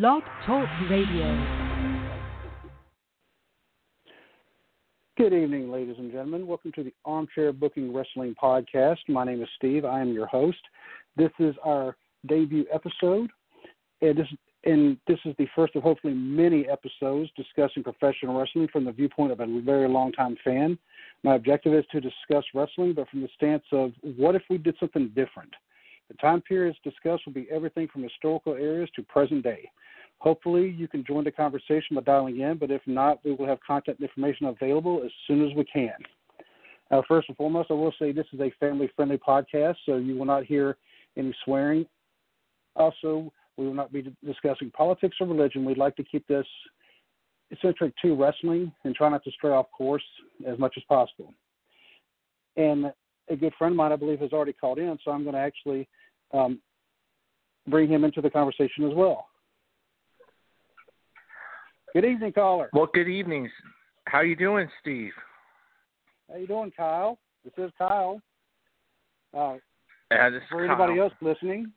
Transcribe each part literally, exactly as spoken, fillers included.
Blog Talk Radio. Good evening, ladies and gentlemen. Welcome to the Armchair Booking Wrestling Podcast. My name is Steve. I am your host. This is our debut episode, and this, and this is the first of hopefully many episodes discussing professional wrestling from the viewpoint of a very long-time fan. My objective is to discuss wrestling, but from the stance of what if we did something different? The time periods discussed will be everything from historical eras to present day. Hopefully, you can join the conversation by dialing in, but if not, we will have contact information available as soon as we can. Uh, first and foremost, I will say this is a family-friendly podcast, so you will not hear any swearing. Also, we will not be discussing politics or religion. We'd like to keep this eccentric to wrestling and try not to stray off course as much as possible. And a good friend of mine, I believe, has already called in, so I'm going to actually um, bring him into the conversation as well. Good evening, caller. Well, good evening. How you doing, Steve? How you doing, Kyle? This is Kyle. Uh, yeah, this for is anybody Kyle. else listening,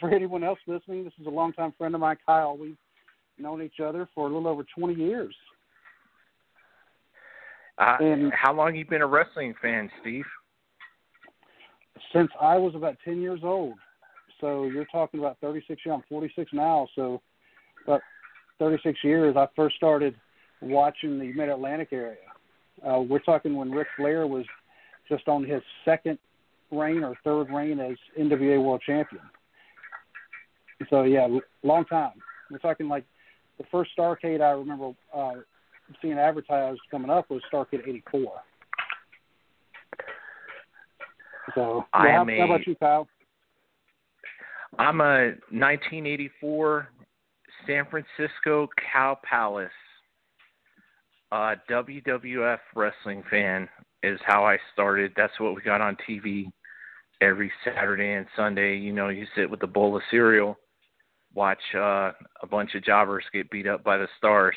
for anyone else listening, this is a longtime friend of mine, Kyle. We've known each other for a little over twenty years. Uh, and how long have you been a wrestling fan, Steve? Since I was about ten years old. So you're talking about thirty-six years. I'm forty-six now, so about thirty-six years. I first started watching the Mid-Atlantic area. Uh, we're talking when Ric Flair was just on his second reign or third reign as N W A World Champion. So, yeah, long time. We're talking like the first Starrcade I remember uh, seeing advertised coming up was Starrcade eighty-four. So, yeah, how, a, how about you, Kyle? I'm a nineteen eighty-four San Francisco Cow Palace uh, W W F wrestling fan is how I started. That's what we got on T V every Saturday and Sunday. You know, you sit with a bowl of cereal, watch uh, a bunch of jobbers get beat up by the stars.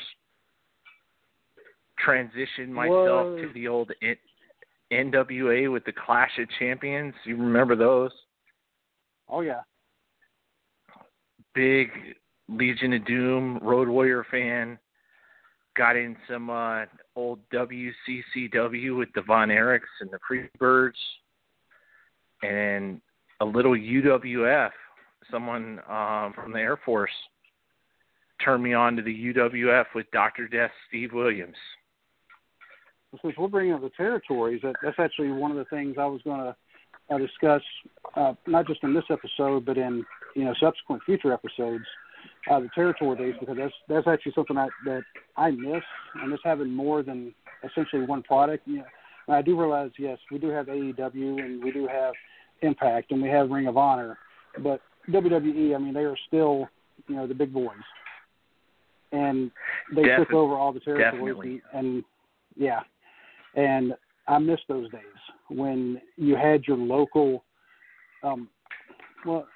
Transitioned myself Whoa. to the old it. N W A with the Clash of Champions. You remember those? Oh, yeah. Big Legion of Doom, Road Warrior fan. Got in some uh, old W C C W with the Von Erichs and the Freebirds. And a little U W F. Someone um, from the Air Force turned me on to the U W F with Doctor Death Steve Williams. Since we're bringing up the territories, that, that's actually one of the things I was going to uh, discuss, uh, not just in this episode, but in you know subsequent future episodes, uh, the territory days, because that's that's actually something I, that I miss, and just having more than essentially one product. You know, and I do realize, yes, we do have A E W, and we do have Impact, and we have Ring of Honor, but W W E, I mean, they are still you know the big boys, and they Defi- took over all the territories, and, and yeah. And I miss those days when you had your local, um, well,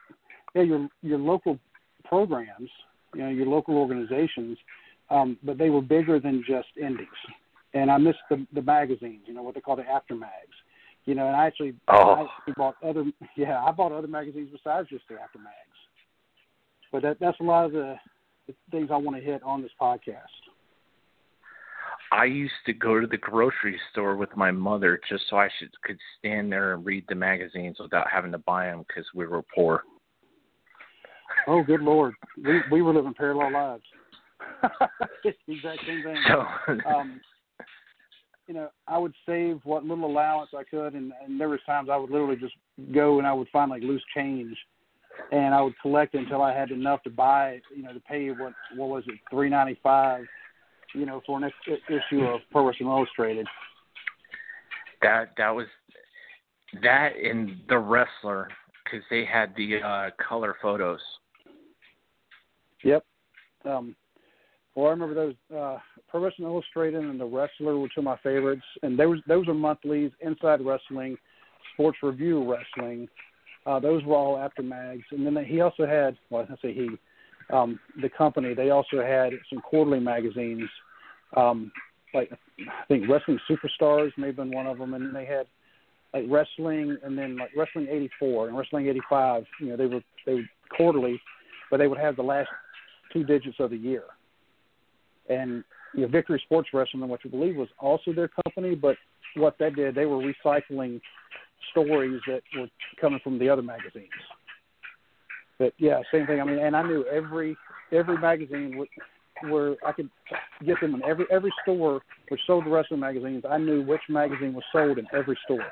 yeah, your your local programs, you know, your local organizations, um, but they were bigger than just indies. And I miss the the magazines, you know, what they call the aftermags, you know. And I actually, oh. I actually bought other, yeah, I bought other magazines besides just the aftermags. But that, that's a lot of the, the things I want to hit on this podcast. I used to go to the grocery store with my mother just so I should, could stand there and read the magazines without having to buy them because we were poor. Oh, good Lord. We we were living parallel lives. Exact same thing. So, um, you know, I would save what little allowance I could, and, and there was times I would literally just go and I would find like loose change, and I would collect it until I had enough to buy, you know, to pay what what was it, three dollars and ninety-five cents. You know, for an issue of Pro Wrestling Illustrated. That that was that and The Wrestler, because they had the uh, color photos. Yep. Um, well, I remember those uh, Pro Wrestling Illustrated and The Wrestler were two of my favorites, and those those are monthlies. Inside Wrestling, Sports Review Wrestling, uh, those were all after mags, and then he also had. Well, I say he. Um, the company, they also had some quarterly magazines, um, like I think Wrestling Superstars may have been one of them, and they had like Wrestling, and then like Wrestling eighty-four and Wrestling eighty-five. You know, they were they were quarterly, but they would have the last two digits of the year. And you know, Victory Sports Wrestling, which I believe was also their company, but what they did, they were recycling stories that were coming from the other magazines. But yeah, same thing. I mean, and I knew every every magazine would, where I could get them in every every store which sold the wrestling magazines. I knew which magazine was sold in every store.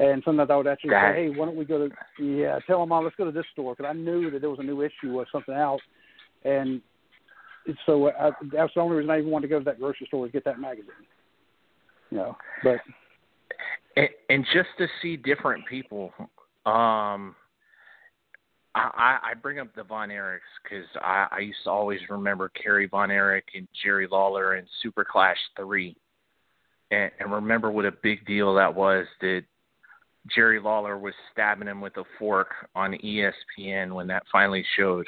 And sometimes I would actually say, hey, why don't we go to, yeah, tell them, all, let's go to this store, because I knew that there was a new issue or something out. And so I, that's the only reason I even wanted to go to that grocery store, to get that magazine. You know, but. And, and just to see different people, um, I, I bring up the Von Erichs because I, I used to always remember Kerry Von Erich and Jerry Lawler and Super Clash three. And, and remember what a big deal that was, that Jerry Lawler was stabbing him with a fork on E S P N when that finally showed.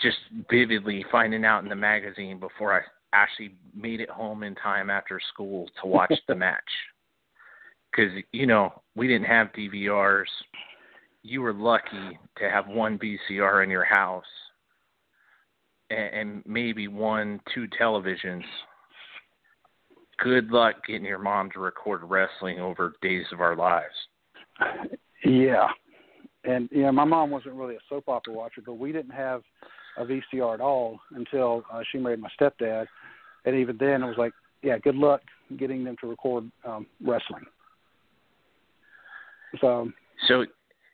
Just vividly finding out in the magazine before I actually made it home in time after school to watch the match. Because, you know, we didn't have D V Rs. You were lucky to have one V C R in your house and, and maybe one, two televisions. Good luck getting your mom to record wrestling over Days of Our Lives. Yeah. And, you know, my mom wasn't really a soap opera watcher, but we didn't have a V C R at all until uh, she married my stepdad. And even then, it was like, yeah, good luck getting them to record um, wrestling. So, so,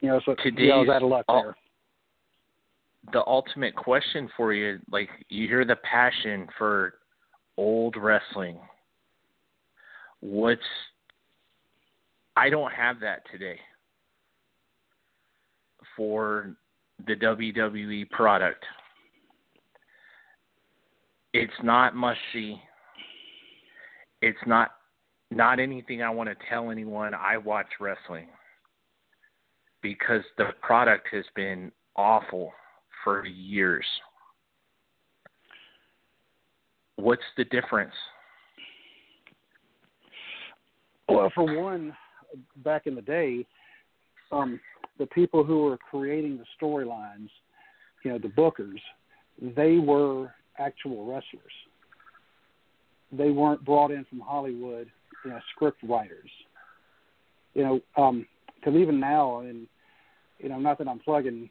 you know, so today, I was out of luck uh, there. The ultimate question for you, like, you hear the passion for old wrestling. What's I don't have that today for the W W E product. It's not mushy. It's not not anything I want to tell anyone I watch wrestling, because the product has been awful for years. What's the difference? Well, for one, back in the day, um, the people who were creating the storylines, you know, the bookers, they were actual wrestlers. They weren't brought in from Hollywood, you know, script writers. You know, because um, even now, and you know, not that I'm plugging,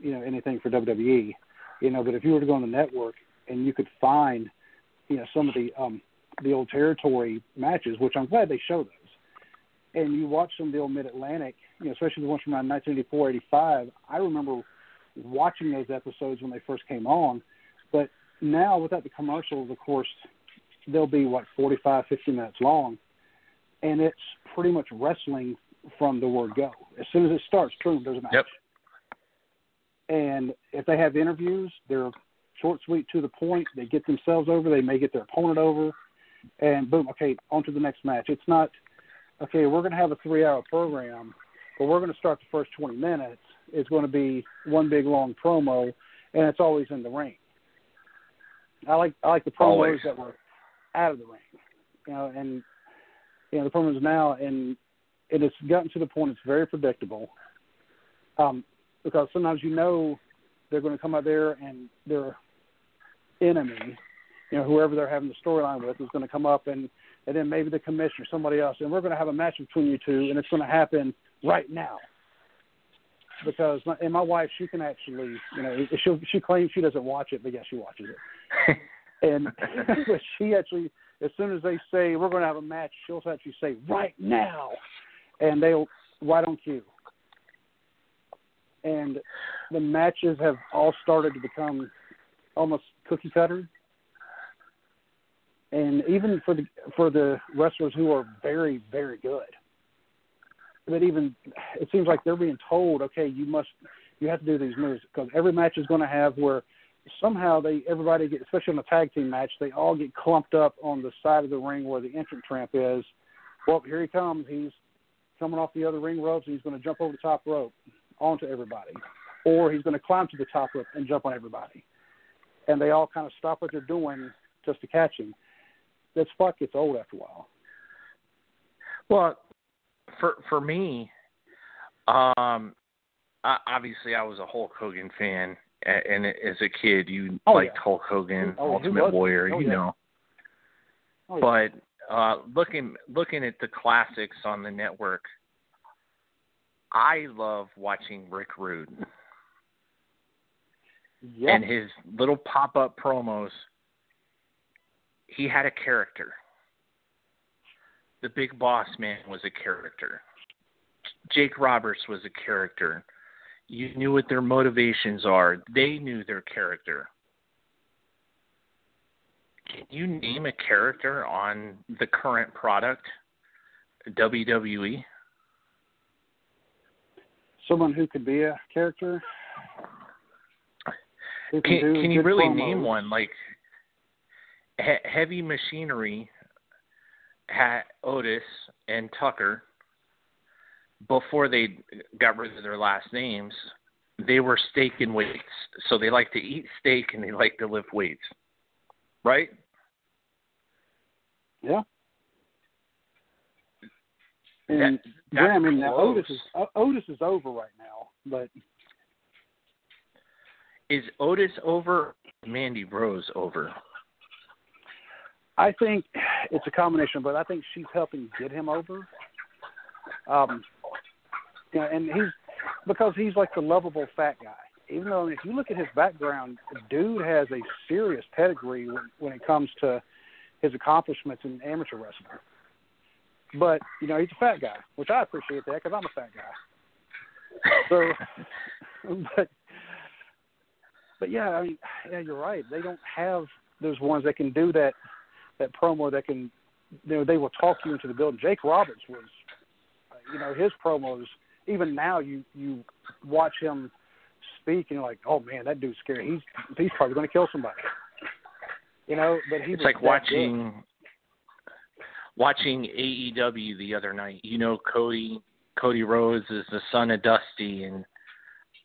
you know, anything for W W E, you know, but if you were to go on the network and you could find, you know, some of the um, the old territory matches, which I'm glad they show those. And you watch some of the old Mid-Atlantic, you know, especially the ones from around nineteen eighty-four, eighty-five. I remember watching those episodes when they first came on. But now, without the commercials, of course, they'll be, what, forty-five, fifty minutes long. And it's pretty much wrestling from the word go. As soon as it starts, boom, there's a match. Yep. And if they have interviews, they're short, sweet, to the point. They get themselves over. They may get their opponent over. And boom, okay, on to the next match. It's not, okay, we're going to have a three-hour program, but we're going to start the first twenty minutes. It's going to be one big long promo, and it's always in the ring. I like I like the promos always that were out of the ring, you know, and you know the promos now, and it has gotten to the point it's very predictable, um, because sometimes you know they're going to come out there and their enemy, you know, whoever they're having the storyline with, is going to come up, and, and then maybe the commissioner, somebody else, and we're going to have a match between you two, and it's going to happen right now. Because my, and my wife, she can actually, you know, she she claims she doesn't watch it, but yeah, she watches it. And but she actually, as soon as they say we're going to have a match, she'll actually say right now, and they'll why don't you? And the matches have all started to become almost cookie cutter. And even for the for the wrestlers who are very, very good, but even it seems like they're being told, okay, you must, you have to do these moves, because every match is going to have where somehow they everybody get, especially in a tag team match, they all get clumped up on the side of the ring where the entrant tramp is. Well, here he comes. He's coming off the other ring ropes, and he's going to jump over the top rope onto everybody, or he's going to climb to the top rope and jump on everybody. And they all kind of stop what they're doing just to catch him. That spot gets old after a while. Well, for for me, um, I, obviously I was a Hulk Hogan fan, and as a kid, you oh, liked yeah. Hulk Hogan, oh, Ultimate Warrior, oh, you yeah. know. Oh, yeah. But uh, looking looking at the classics on the network, I love watching Rick Rude. Yep. And his little pop-up promos, he had a character. The Big Boss Man was a character. Jake Roberts was a character. You knew what their motivations are. They knew their character. Can you name a character on the current product, W W E? Someone who could be a character? Can, can, can you really promos. name one? Like, he- Heavy Machinery had Otis and Tucker. Before they got rid of their last names, they were steak and weights. So they like to eat steak and they like to lift weights. Right? Yeah. And, that, yeah, I mean, now Otis is, Otis is over right now, but... Is Otis over? Mandy Rose over? I think it's a combination, but I think she's helping get him over. Um, you know, and he's because he's like the lovable fat guy. Even though if you look at his background, the dude has a serious pedigree when, when it comes to his accomplishments in amateur wrestling. But you know, he's a fat guy, which I appreciate that because I'm a fat guy. So, but. But yeah, I mean, yeah, you're right. They don't have those ones that can do that, that promo that can, you know, they will talk you into the building. Jake Roberts was, uh, you know, his promos. Even now, you you watch him speak, and you're like, oh man, that dude's scary. He's he's probably going to kill somebody. You know, but he. It's like watching good. watching A E W the other night. You know, Cody Cody Rhodes is the son of Dusty, and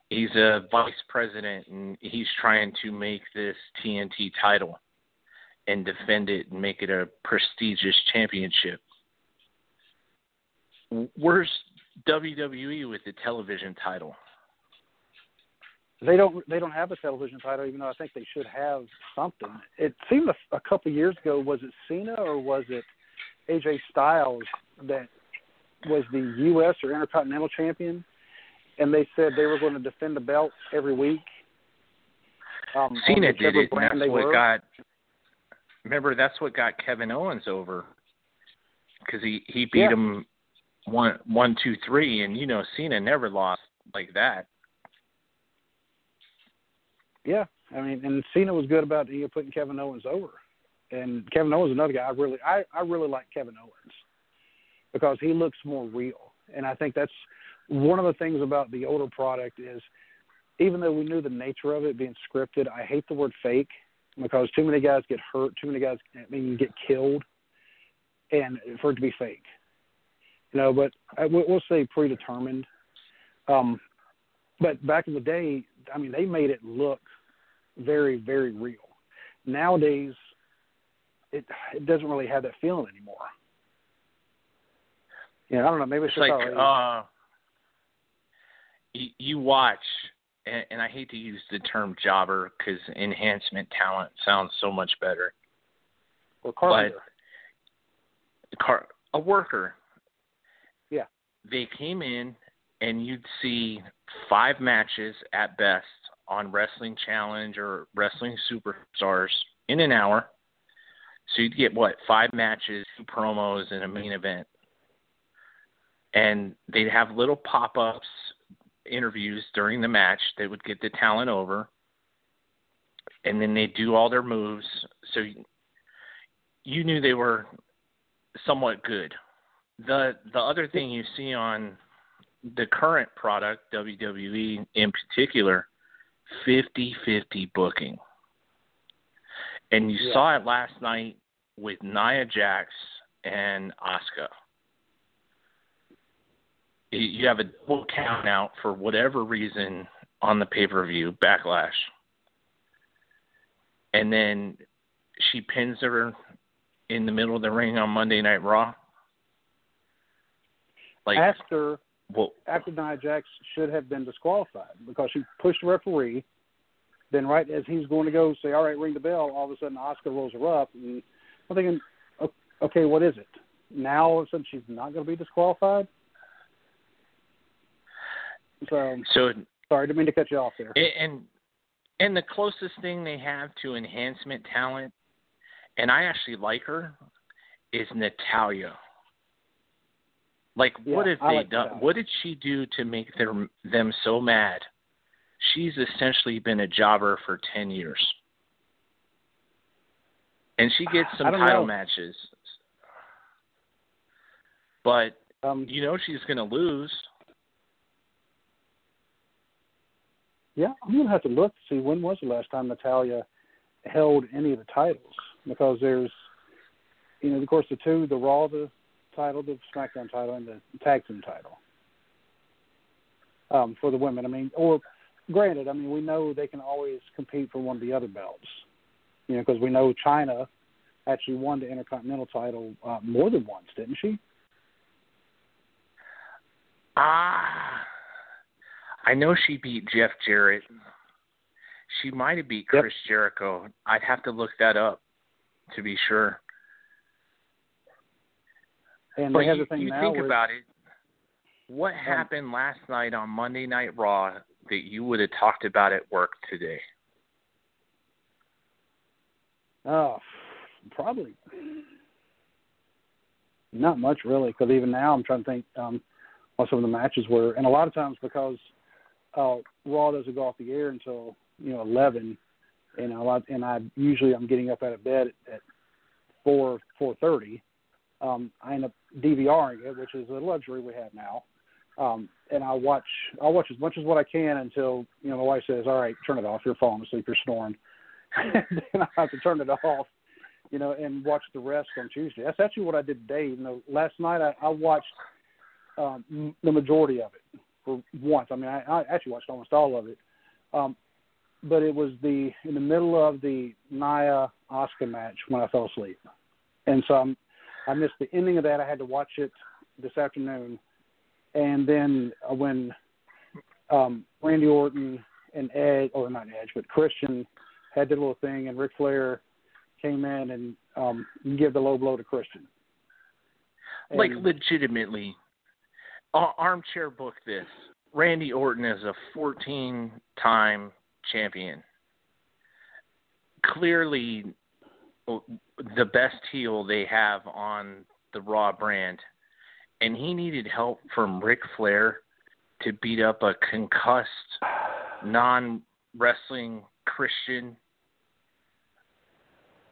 he's a vice president, and he's trying to make this T N T title and defend it and make it a prestigious championship. Where's W W E with the television title? They don't. They don't have a television title, even though I think they should have something. It seemed a, a couple of years ago. Was it Cena or was it A J Styles that was the U S or Intercontinental champion? And they said they were going to defend the belt every week. Um, Cena did it, and that's what got. Remember, that's what got Kevin Owens over, because he, he beat yeah. him one one two three, and you know Cena never lost like that. Yeah, I mean, and Cena was good about you know, putting Kevin Owens over, and Kevin Owens is another guy I really I, I really like Kevin Owens because he looks more real, and I think that's. One of the things about the older product is, even though we knew the nature of it being scripted, I hate the word fake because too many guys get hurt, too many guys I mean, get killed, and for it to be fake. You know, but I, we'll say predetermined. Um, but back in the day, I mean, they made it look very, very real. Nowadays, it, it doesn't really have that feeling anymore. Yeah, I don't know. Maybe it's, it's just like... Uh... You watch, and I hate to use the term jobber because enhancement talent sounds so much better. Or carpenter. But car, a worker. Yeah. They came in, and you'd see five matches at best on Wrestling Challenge or Wrestling Superstars in an hour. So you'd get, what, five matches, two promos, and a main event. And they'd have little pop-ups. Interviews during the match, they would get the talent over, and then they do all their moves, so you, you knew they were somewhat good. The the other thing you see on the current product, W W E in particular, fifty-fifty booking. And you yeah. saw it last night with Nia Jax and Asuka. You have a double count out for whatever reason on the pay-per-view, Backlash. And then she pins her in the middle of the ring on Monday Night Raw. Like After, well, after Nia Jax should have been disqualified because she pushed the referee Then right as he was going to go say, all right, ring the bell, all of a sudden Oscar rolls her up. And I'm thinking, okay, what is it? Now all of a sudden she's not going to be disqualified? So, so sorry, didn't mean to cut you off there. And and the closest thing they have to enhancement talent, and I actually like her, is Natalya. Like, yeah, what have I they like done? Natalya. What did she do to make their, them so mad? She's essentially been a jobber for ten years. And she gets some title know. matches. But, um, you know, she's going to lose. Yeah, I'm going to have to look to see when was the last time Natalya held any of the titles. Because there's, you know, of course, the two, the Raw the title, the SmackDown title, and the Tag Team title. Um, for the women, I mean, or granted, I mean, we know they can always compete for one of the other belts. You know, because we know China actually won the Intercontinental title uh, more than once, didn't she? Ah, I know she beat Jeff Jarrett. She might have beat Chris yep. Jericho. I'd have to look that up to be sure. And but the other thing you, you now think is, about it. What happened um, last night on Monday Night Raw that you would have talked about at work today? Oh, probably not much, really, because even now I'm trying to think um, what some of the matches were. And a lot of times because uh, Raw doesn't go off the air until, you know, eleven, and a lot, and I usually I'm getting up out of bed at, at four, four thirty. Um, I end up DVRing it, which is a luxury we have now. Um, and I watch, I watch as much as what I can until, you know, my wife says, all right, turn it off. You're falling asleep. You're snoring. And then I have to turn it off, you know, and watch the rest on Tuesday. That's actually what I did today. You know, last night I, I watched um, the majority of it for once. I mean, I, I actually watched almost all of it. Um, but it was the in the middle of the Nia Oscar match when I fell asleep. And so I'm, I missed the ending of that. I had to watch it this afternoon. And then when um, Randy Orton and Edge, or not Edge, but Christian had their little thing, and Ric Flair came in and um, gave the low blow to Christian. And like, legitimately, I'll armchair book this. Randy Orton is a fourteen-time champion. Clearly the best heel they have on the Raw brand. And he needed help from Ric Flair to beat up a concussed, non-wrestling Christian.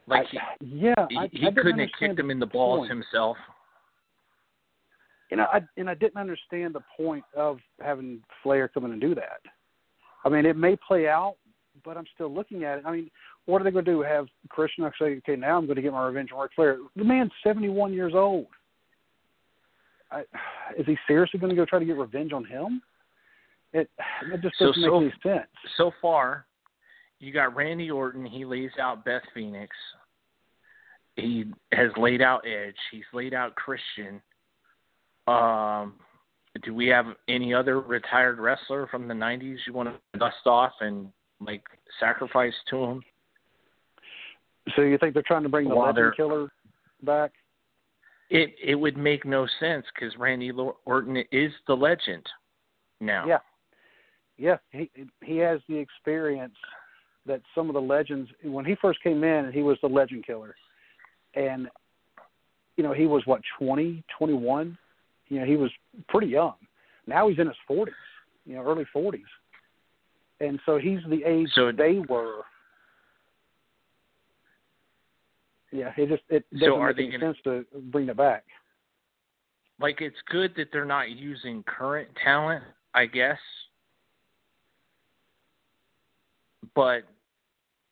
Like, he, I, yeah, I, he I couldn't have kicked him in the balls point. himself. You know, I, and I didn't understand the point of having Flair come in and do that. I mean, it may play out, but I'm still looking at it. I mean, what are they going to do? Have Christian say, okay, now I'm going to get my revenge on Ric Flair? The man's seventy-one years old. I, is he seriously going to go try to get revenge on him? It, it just doesn't so, so, make any sense. So far, you got Randy Orton. He lays out Beth Phoenix. He has laid out Edge. He's laid out Christian. Um, do we have any other retired wrestler from the nineties you want to dust off and, like, sacrifice to him? So you think they're trying to bring the Legend Killer back? It it would make no sense because Randy Orton is the legend now. Yeah, yeah, he he has the experience that some of the legends. When he first came in, he was the Legend Killer, and you know he was what twenty, twenty-one. You know he was pretty young. Now he's in his forties, you know, early forties, and so he's the age so, they were. Yeah, it just it doesn't so make any gonna, sense to bring it back. Like, it's good that they're not using current talent, I guess. But,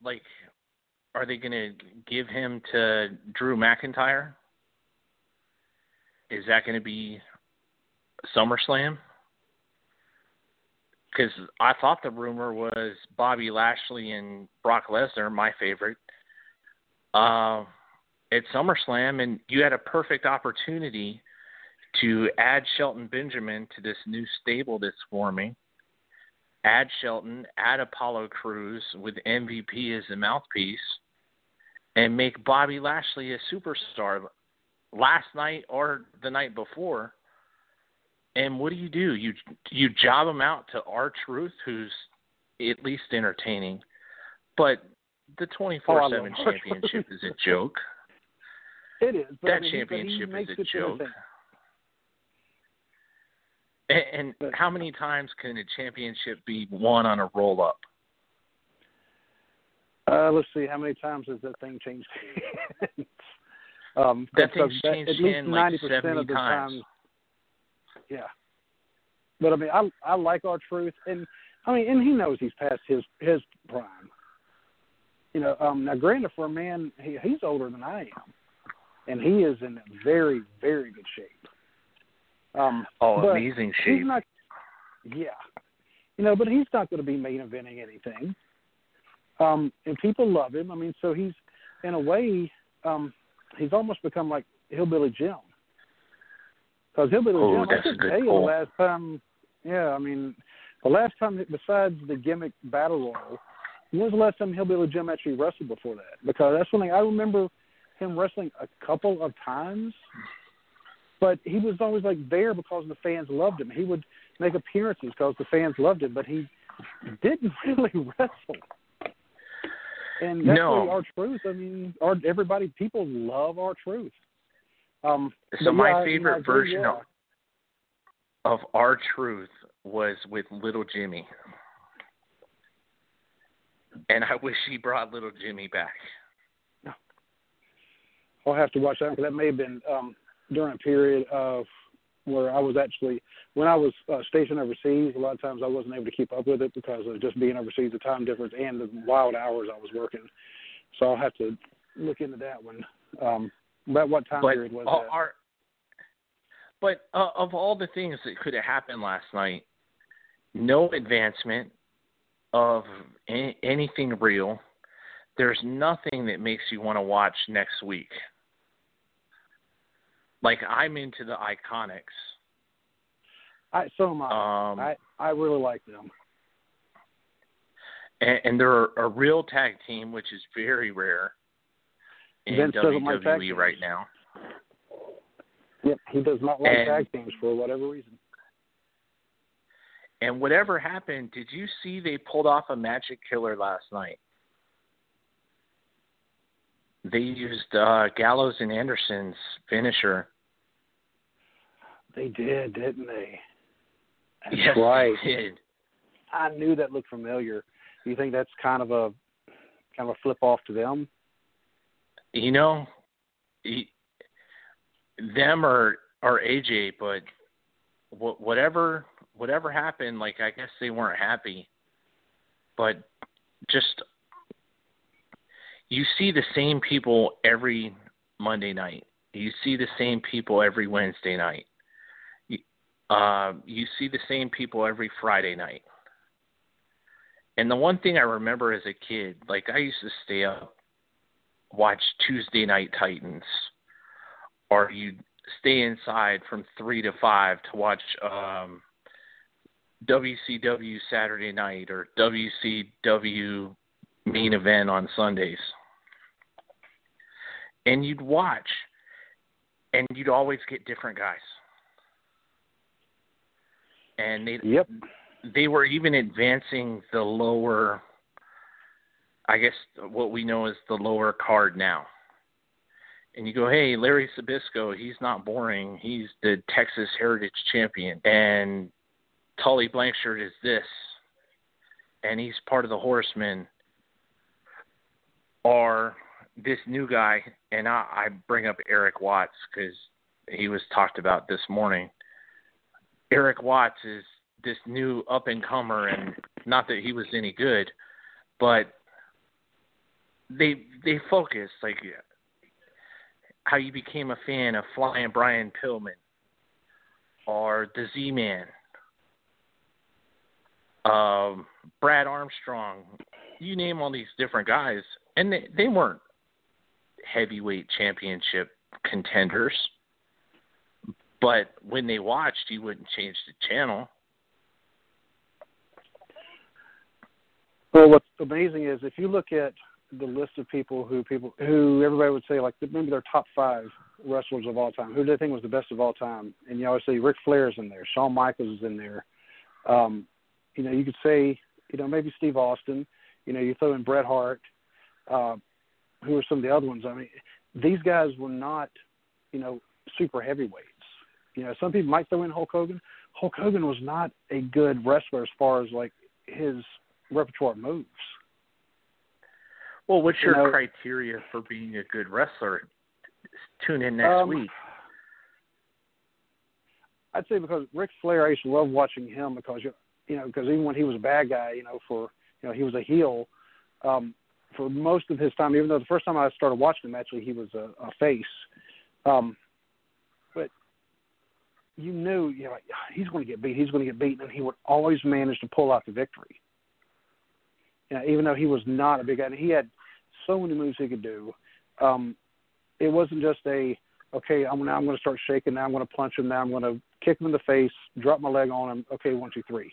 like, are they going to give him to Drew McIntyre? Is that going to be SummerSlam? Because I thought the rumor was Bobby Lashley and Brock Lesnar, my favorite, Uh, at SummerSlam, and you had a perfect opportunity to add Shelton Benjamin to this new stable that's forming, add Shelton, add Apollo Crews with M V P as the mouthpiece, and make Bobby Lashley a superstar last night or the night before. And what do you do? You you job him out to R-Truth, who's at least entertaining. But the twenty-four seven oh, championship is a joke. It is. But that I mean, championship is a joke. And, and how many times can a championship be won on a roll-up? Uh, let's see. How many times has that thing changed? um, that thing's so, changed at least like ninety percent of the times. Time, yeah, but I mean, I I like R-Truth, and I mean, and he knows he's past his his prime. You know, um, now granted, for a man, he, he's older than I am, and he is in very very good shape. Um, oh, amazing shape. He's not, yeah, you know, but he's not going to be main eventing anything. Um, and people love him. I mean, so he's, in a way, um, he's almost become like Hillbilly Jim. Because Hillbilly Jim, I couldn't tell you the last time, yeah, I mean, the last time, besides the gimmick battle royal, when was the last time Hillbilly Jim actually wrestled before that? Because that's something I remember him wrestling a couple of times, but he was always like there because the fans loved him. He would make appearances because the fans loved him, but he didn't really wrestle. And that's no. really R-Truth. I mean, our, everybody, people love R-Truth. Um, so my yeah, favorite yeah, version yeah. of, of R-Truth was with Little Jimmy. And I wish he brought Little Jimmy back. I'll have to watch that, because that may have been um, during a period of where I was actually, when I was uh, stationed overseas, a lot of times I wasn't able to keep up with it because of just being overseas, the time difference, and the wild hours I was working. So I'll have to look into that one. Um But what time but, period was uh, that? Our, but uh, of all the things that could have happened last night, no advancement of any, anything real. There's nothing that makes you want to watch next week. Like, I'm into the Iconics. I, so am I. Um, I. I really like them. And, and they're a real tag team, which is very rare. In W W E right now. Yep, he does not like and, tag teams for whatever reason. And whatever happened, did you see they pulled off a magic killer last night? They used uh, Gallows and Anderson's finisher. They did, didn't they? That's yes, right. They did. I knew that looked familiar. Do you think that's kind of a kind of a flip off to them? You know, he, them or, or A J, but wh- whatever whatever happened, like, I guess they weren't happy. But just, you see the same people every Monday night. You see the same people every Wednesday night. You, uh, you see the same people every Friday night. And the one thing I remember as a kid, like, I used to stay up, watch Tuesday Night Titans, or you stay inside from three to five to watch um, W C W Saturday night or W C W main event on Sundays. And you'd watch, and you'd always get different guys. And they yep. they were even advancing the lower, I guess what we know is the lower card now. And you go, hey, Larry Sabisco, he's not boring. He's the Texas Heritage Champion. And Tully Blanchard is this. And he's part of the Horsemen. Or this new guy, and I, I bring up Eric Watts because he was talked about this morning. Eric Watts is this new up-and-comer, and not that he was any good, but They they focus, like how you became a fan of Flying Brian Pillman or the Z-Man, um, Brad Armstrong. You name all these different guys, and they, they weren't heavyweight championship contenders. But when they watched, you wouldn't change the channel. Well, what's amazing is if you look at the list of people who people who everybody would say, like, maybe their top five wrestlers of all time, who they think was the best of all time, and you always say Ric Flair's in there, Shawn Michaels is in there. Um, you know, you could say, you know, maybe Steve Austin. You know, you throw in Bret Hart. Uh, who are some of the other ones? I mean, these guys were not, you know, super heavyweights. You know, some people might throw in Hulk Hogan. Hulk Hogan was not a good wrestler as far as, like, his repertoire moves. Well, what's your you know, criteria for being a good wrestler? Tune in next um, week. I'd say because Ric Flair, I used to love watching him because, you know, because even when he was a bad guy, you know, for, you know, he was a heel. Um, for most of his time, even though the first time I started watching him, actually, he was a, a face. Um, but you knew, you know, like, he's going to get beat. He's going to get beaten, and he would always manage to pull out the victory. You know, even though he was not a big guy, he had so many moves he could do. Um, it wasn't just a, okay, I'm, now I'm going to start shaking, now I'm going to punch him, now I'm going to kick him in the face, drop my leg on him, okay, one, two, three.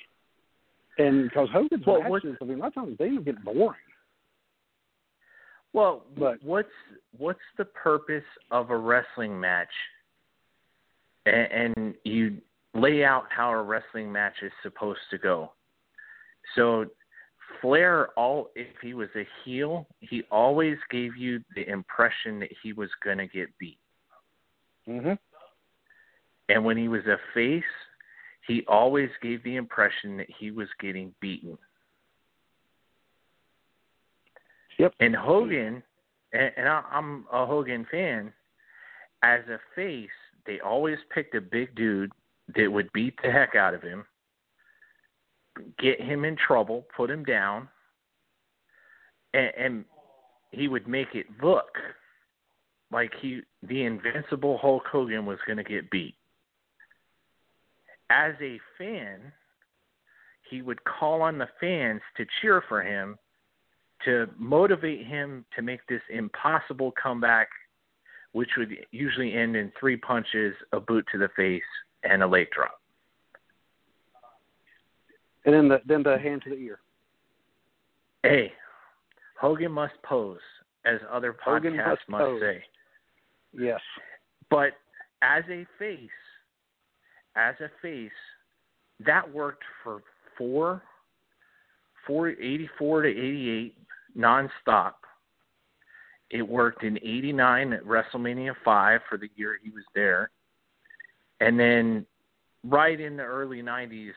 And because Hogan's well, matches, I mean, my time they would get boring. Well, but, what's what's the purpose of a wrestling match? And, and you lay out how a wrestling match is supposed to go. So Flair, all if he was a heel, he always gave you the impression that he was going to get beat. Mm-hmm. And when he was a face, he always gave the impression that he was getting beaten. Yep. And Hogan, and, and I, I'm a Hogan fan, as a face, they always picked a big dude that would beat the heck out of him, get him in trouble, put him down, and, and he would make it look like he, the invincible Hulk Hogan was going to get beat. As a fan, he would call on the fans to cheer for him, to motivate him to make this impossible comeback, which would usually end in three punches, a boot to the face, and a leg drop. And then the, then the hand to the ear. Hey, Hogan must pose, as other Hogan podcasts must, must say. Yes. But as a face, as a face, that worked for four, four eighty-four to eighty-eight. Nonstop. It worked in eighty-nine at WrestleMania five for the year he was there. And then right in the early nineties,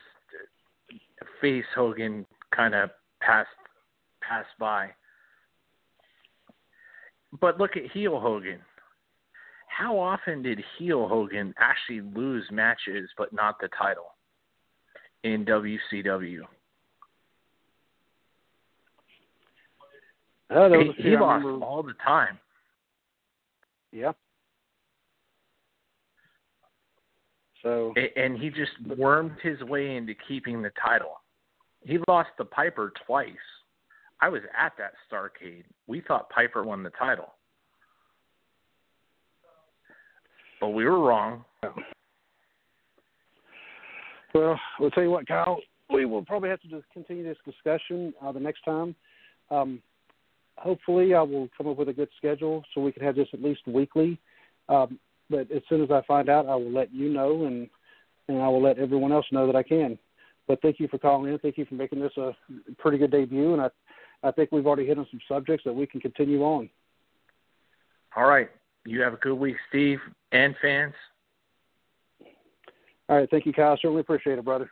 face Hogan kind of passed passed by. But look at heel Hogan. How often did heel Hogan actually lose matches but not the title in W C W? Oh, that was he he lost all the time. Yeah. So and he just wormed his way into keeping the title. He lost to Piper twice. I was at that Starrcade. We thought Piper won the title, but we were wrong. Well, we'll tell you what, Kyle. We will probably have to just continue this discussion uh, the next time. Um, Hopefully I will come up with a good schedule so we can have this at least weekly. Um, but as soon as I find out, I will let you know, and and I will let everyone else know that I can. But thank you for calling in. Thank you for making this a pretty good debut, and I I think we've already hit on some subjects that we can continue on. All right. You have a good week, Steve, and fans. All right. Thank you, Kyle. Certainly appreciate it, brother.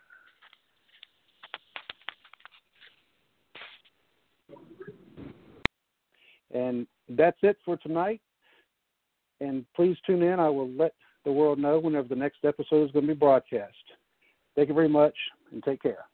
And that's it for tonight. And please tune in. I will let the world know whenever the next episode is going to be broadcast. Thank you very much, and take care.